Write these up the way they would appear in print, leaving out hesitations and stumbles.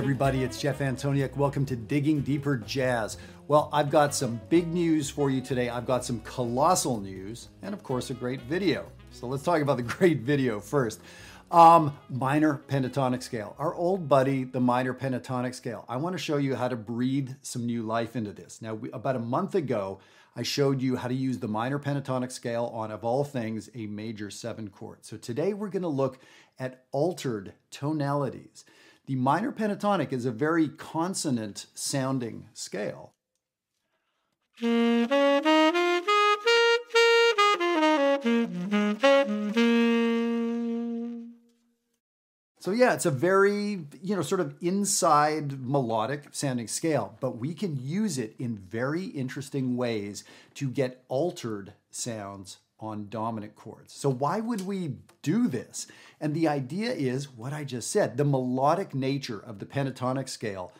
everybody. It's Jeff Antoniuk. Welcome to Digging Deeper Jazz. Well, I've got some big news for you today. I've got some colossal news and, of course, a great video. So let's talk about the great video first. Minor pentatonic scale. Our old buddy, the minor pentatonic scale. I want to show you how to breathe some new life into this. Now, about a month ago, I showed you how to use the minor pentatonic scale on, of all things, a major 7 chord. So today we're going to look at altered tonalities. The minor pentatonic is a very consonant sounding scale. So yeah, it's a very, sort of inside melodic sounding scale, but we can use it in very interesting ways to get altered sounds on dominant chords. So why would we do this? And the idea is what I just said, the melodic nature of the pentatonic scale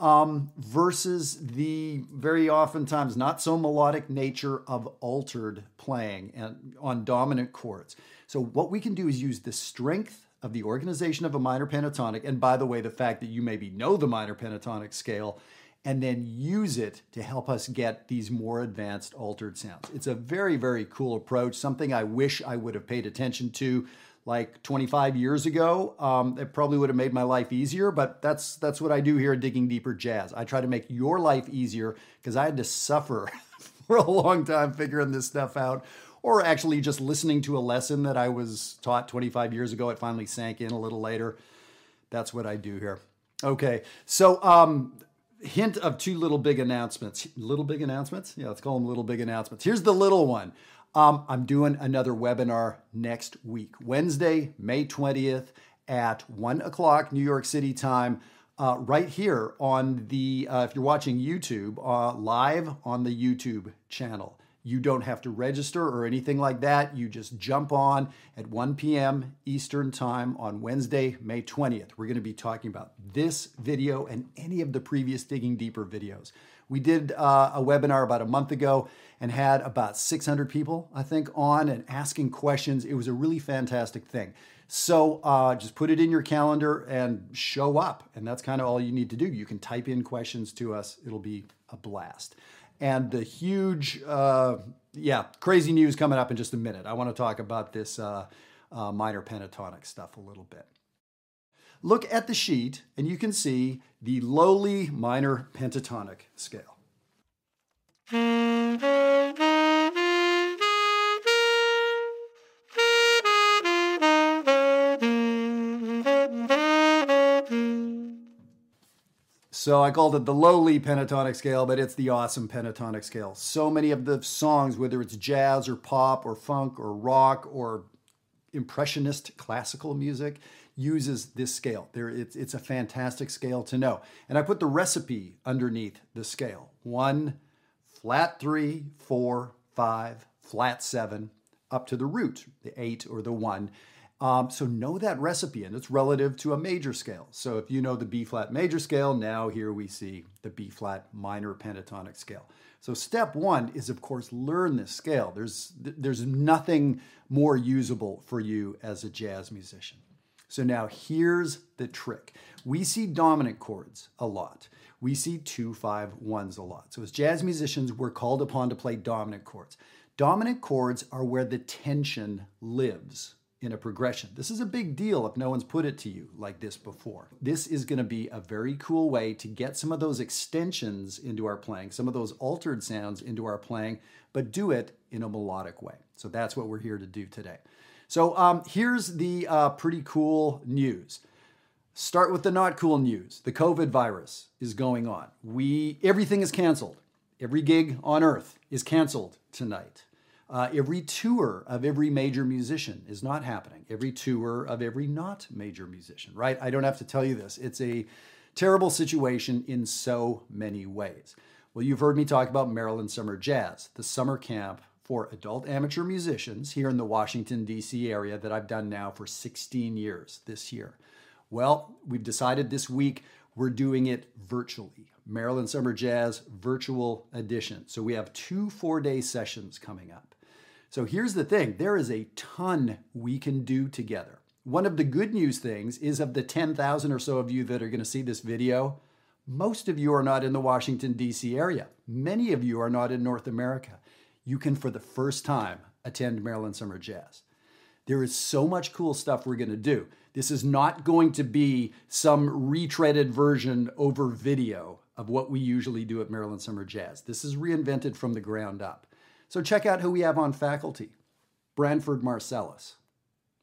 versus the very oftentimes not so melodic nature of altered playing and on dominant chords. So what we can do is use the strength of the organization of a minor pentatonic, and by the way, the fact that you maybe know the minor pentatonic scale, and then use it to help us get these more advanced altered sounds. It's a very, very cool approach, something I wish I would have paid attention to like 25 years ago. It probably would have made my life easier, but that's what I do here at Digging Deeper Jazz. I try to make your life easier because I had to suffer for a long time figuring this stuff out, or actually just listening to a lesson that I was taught 25 years ago. It finally sank in a little later. That's what I do here. Okay, so hint of two little big announcements. Little big announcements? Yeah, let's call them little big announcements. Here's the little one. I'm doing another webinar next week, Wednesday, May 20th at 1 o'clock New York City time, right here on the, if you're watching YouTube, live on the YouTube channel. You don't have to register or anything like that. You just jump on at 1 p.m. Eastern time on Wednesday, May 20th. We're going to be talking about this video and any of the previous Digging Deeper videos. We did a webinar about a month ago and had about 600 people, I think, on and asking questions. It was a really fantastic thing. So just put it in your calendar and show up. And that's kind of all you need to do. You can type in questions to us. It'll be a blast. And the huge, crazy news coming up in just a minute. I want to talk about this minor pentatonic stuff a little bit. Look at the sheet, and you can see the lowly minor pentatonic scale. So I called it the lowly pentatonic scale, but it's the awesome pentatonic scale. So many of the songs, whether it's jazz or pop or funk or rock or impressionist classical music, uses this scale. It's a fantastic scale to know. And I put the recipe underneath the scale. 1, flat 3, 4, 5, flat 7, up to the root, the 8 or the 1. So know that recipe, and it's relative to a major scale. So if you know the B-flat major scale, now here we see the B-flat minor pentatonic scale. So step one is, of course, learn this scale. There's nothing more usable for you as a jazz musician. So now here's the trick. We see dominant chords a lot. We see 2, 5, 1s a lot. So as jazz musicians, we're called upon to play dominant chords. Dominant chords are where the tension lives in a progression. This is a big deal if no one's put it to you like this before. This is going to be a very cool way to get some of those extensions into our playing, some of those altered sounds into our playing, but do it in a melodic way. So that's what we're here to do today. So here's the pretty cool news. Start with the not cool news. The COVID virus is going on. Everything is canceled. Every gig on earth is canceled tonight. Every tour of every major musician is not happening. Every tour of every not major musician, right? I don't have to tell you this. It's a terrible situation in so many ways. Well, you've heard me talk about Maryland Summer Jazz, the summer camp for adult amateur musicians here in the Washington, D.C. area that I've done now for 16 years this year. Well, we've decided this week we're doing it virtually. Maryland Summer Jazz Virtual Edition. So we have 2 4-day sessions coming up. So here's the thing, there is a ton we can do together. One of the good news things is of the 10,000 or so of you that are going to see this video, most of you are not in the Washington, D.C. area. Many of you are not in North America. You can, for the first time, attend Maryland Summer Jazz. There is so much cool stuff we're going to do. This is not going to be some retreaded version over video of what we usually do at Maryland Summer Jazz. This is reinvented from the ground up. So check out who we have on faculty. Branford Marsalis.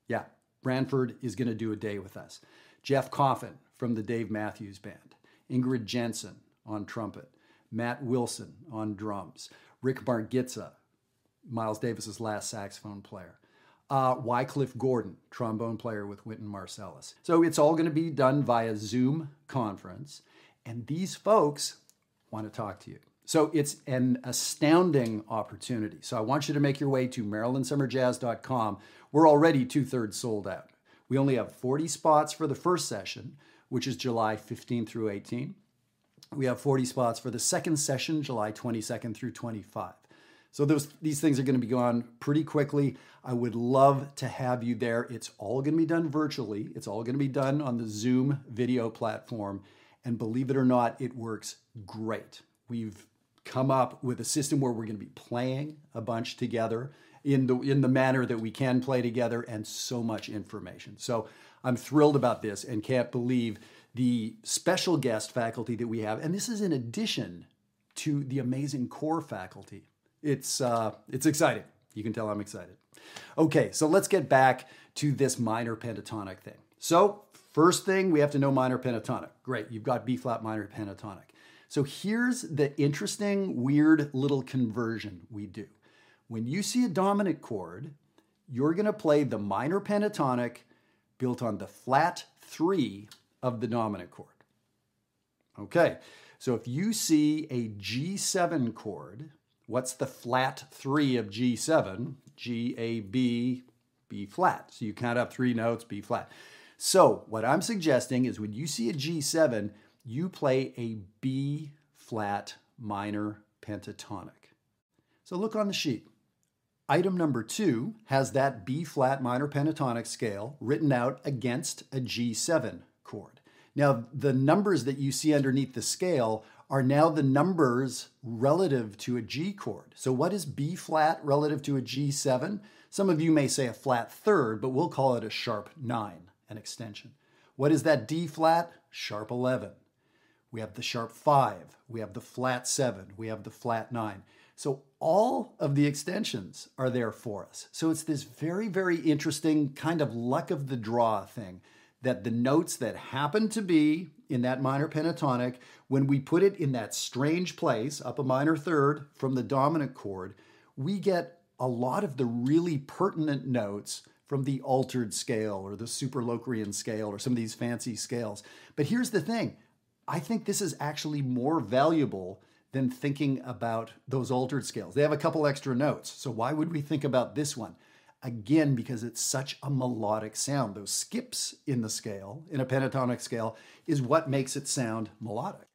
Yeah, Branford is going to do a day with us. Jeff Coffin from the Dave Matthews Band. Ingrid Jensen on trumpet. Matt Wilson on drums. Rick Margitza, Miles Davis's last saxophone player. Wycliffe Gordon, trombone player with Wynton Marsalis. So it's all going to be done via Zoom conference, and these folks want to talk to you. So it's an astounding opportunity. So I want you to make your way to MarylandSummerJazz.com. We're already two-thirds sold out. We only have 40 spots for the first session, which is July 15 through 18. We have 40 spots for the second session, July 22nd through 25. So these things are going to be gone pretty quickly. I would love to have you there. It's all going to be done virtually. It's all going to be done on the Zoom video platform. And believe it or not, it works great. We've come up with a system where we're going to be playing a bunch together in the manner that we can play together, and so much information. So I'm thrilled about this and can't believe the special guest faculty that we have. And this is in addition to the amazing core faculty. It's exciting. You can tell I'm excited. Okay, so let's get back to this minor pentatonic thing. So first thing, we have to know minor pentatonic. Great, you've got B-flat minor pentatonic. So here's the interesting, weird little conversion we do. When you see a dominant chord, you're going to play the minor pentatonic built on the flat 3 of the dominant chord. Okay, so if you see a G7 chord, what's the flat 3 of G7? G, A, B, B flat. So you count up 3 notes, B flat. So what I'm suggesting is when you see a G7, you play a B flat minor pentatonic. So look on the sheet. Item number 2 has that B flat minor pentatonic scale written out against a G7 chord. Now the numbers that you see underneath the scale are now the numbers relative to a G chord. So what is B flat relative to a G7? Some of you may say a flat 3rd, but we'll call it a sharp 9, an extension. What is that D flat? Sharp 11. We have the sharp 5. We have the flat 7. We have the flat 9. So all of the extensions are there for us. So it's this very, very interesting kind of luck of the draw thing, that the notes that happen to be in that minor pentatonic, when we put it in that strange place, up a minor 3rd from the dominant chord, we get a lot of the really pertinent notes from the altered scale or the superlocrian scale or some of these fancy scales. But here's the thing. I think this is actually more valuable than thinking about those altered scales. They have a couple extra notes. So why would we think about this one? Again, because it's such a melodic sound. Those skips in the scale, in a pentatonic scale, is what makes it sound melodic.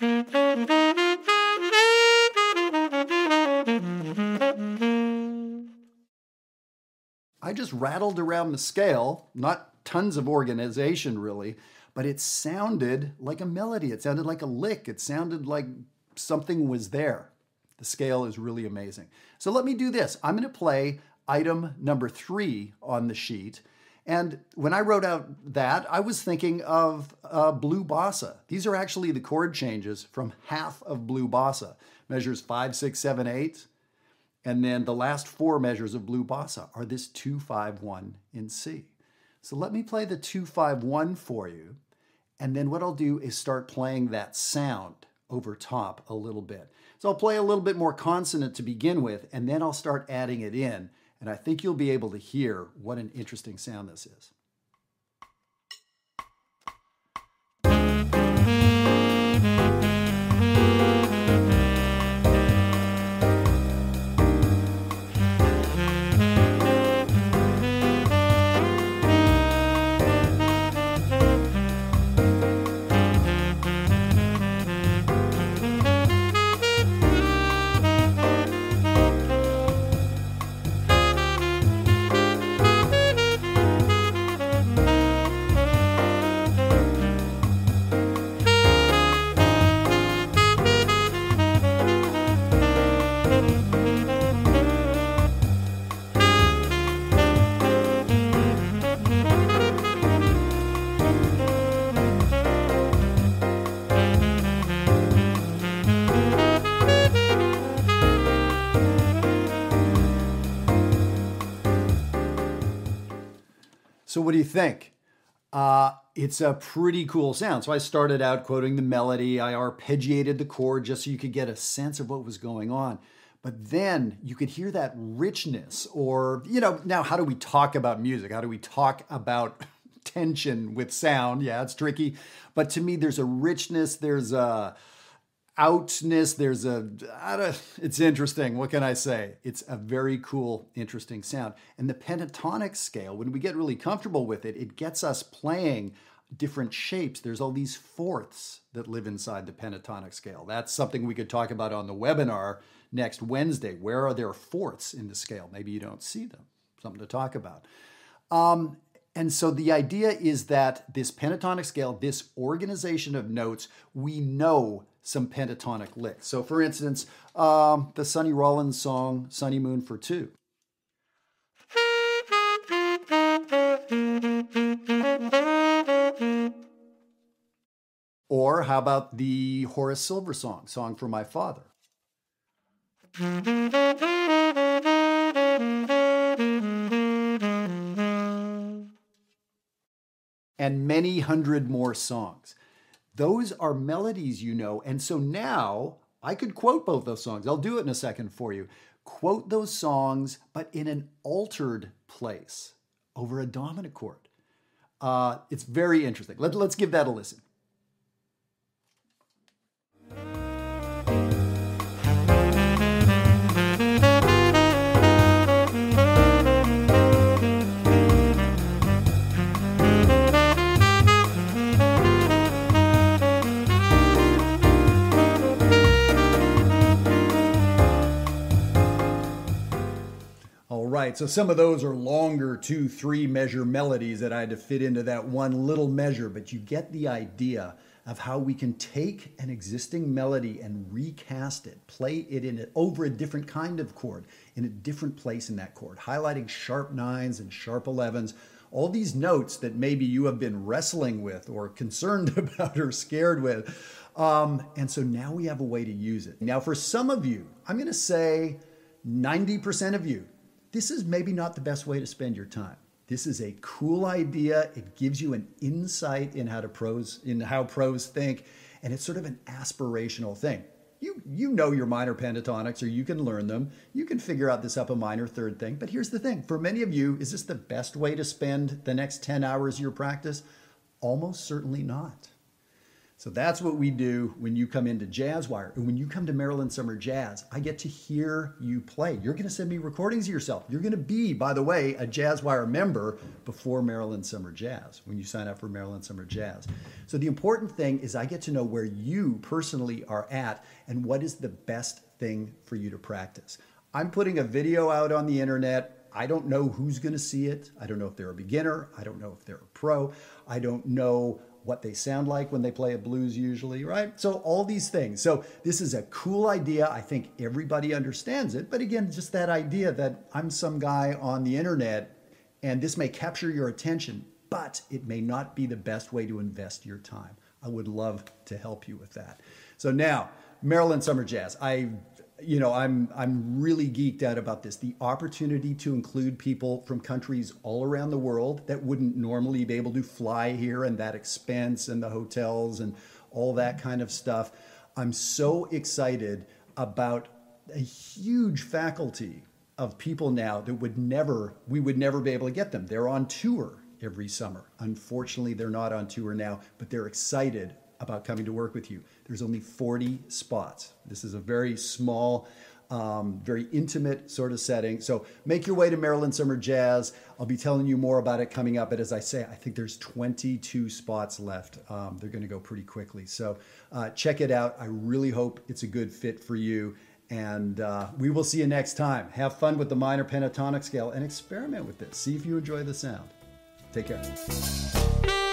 I just rattled around the scale, not tons of organization really, but it sounded like a melody. It sounded like a lick. It sounded like something was there. The scale is really amazing. So let me do this. I'm going to play item number 3 on the sheet. And when I wrote out that, I was thinking of Blue Bossa. These are actually the chord changes from half of Blue Bossa. Measures 5, 6, 7, 8. And then the last 4 measures of Blue Bossa are this 2, 5, 1 in C. So let me play the 2, 5, 1 for you. And then what I'll do is start playing that sound over top a little bit. So I'll play a little bit more consonant to begin with, and then I'll start adding it in. And I think you'll be able to hear what an interesting sound this is. So what do you think? It's a pretty cool sound. So I started out quoting the melody. I arpeggiated the chord just so you could get a sense of what was going on. But then you could hear that richness, or, you know, now how do we talk about music? How do we talk about tension with sound? Yeah, it's tricky. But to me, there's a richness, there's a outness, there's a, it's interesting. What can I say? It's a very cool, interesting sound. And the pentatonic scale, when we get really comfortable with it, it gets us playing different shapes. There's all these fourths that live inside the pentatonic scale. That's something we could talk about on the webinar next Wednesday. Where are there fourths in the scale? Maybe you don't see them. Something to talk about. And so the idea is that this pentatonic scale, this organization of notes, we know some pentatonic licks. So for instance, the Sonny Rollins song, Sunny Moon for Two. Or how about the Horace Silver song, Song for My Father. And many hundred more songs. Those are melodies, you know, and so now I could quote both those songs. I'll do it in a second for you. Quote those songs, but in an altered place over a dominant chord. It's very interesting. Let's give that a listen. Right, so some of those are longer 2-3 measure melodies that I had to fit into that one little measure, but you get the idea of how we can take an existing melody and recast it, play it in over a different kind of chord, in a different place in that chord, highlighting sharp 9s and sharp 11s, all these notes that maybe you have been wrestling with or concerned about or scared with. And so now we have a way to use it. Now for some of you, I'm gonna say 90% of you, this is maybe not the best way to spend your time. This is a cool idea. It gives you an insight in how pros think, and it's sort of an aspirational thing. You know your minor pentatonics, or you can learn them. You can figure out this up a minor third thing, but here's the thing. For many of you, is this the best way to spend the next 10 hours of your practice? Almost certainly not. So that's what we do when you come into JazzWire. And when you come to Maryland Summer Jazz, I get to hear you play. You're going to send me recordings of yourself. You're going to be, by the way, a JazzWire member before Maryland Summer Jazz, when you sign up for Maryland Summer Jazz. So the important thing is I get to know where you personally are at and what is the best thing for you to practice. I'm putting a video out on the internet. I don't know who's going to see it. I don't know if they're a beginner. I don't know if they're a pro. I don't know what they sound like when they play a blues usually, right? So all these things. So this is a cool idea. I think everybody understands it. But again, just that idea that I'm some guy on the internet and this may capture your attention, but it may not be the best way to invest your time. I would love to help you with that. So now, Maryland Summer Jazz. I'm really geeked out about this. The opportunity to include people from countries all around the world that wouldn't normally be able to fly here, and that expense and the hotels and all that kind of stuff. I'm so excited about a huge faculty of people now that we would never be able to get them. They're on tour every summer. Unfortunately, they're not on tour now, but they're excited about coming to work with you. There's only 40 spots. This is a very small, very intimate sort of setting. So make your way to Maryland Summer Jazz. I'll be telling you more about it coming up. But as I say, I think there's 22 spots left. They're going to go pretty quickly. So check it out. I really hope it's a good fit for you. And we will see you next time. Have fun with the minor pentatonic scale and experiment with it. See if you enjoy the sound. Take care.